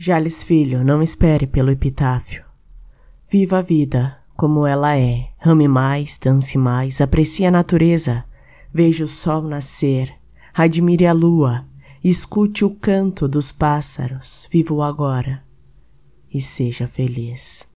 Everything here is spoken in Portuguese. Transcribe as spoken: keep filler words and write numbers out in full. Jales filho, não espere pelo epitáfio. Viva a vida, como ela é. Ame mais, dance mais, aprecie a natureza. Veja o sol nascer, admire a lua, escute o canto dos pássaros, viva o agora e seja feliz.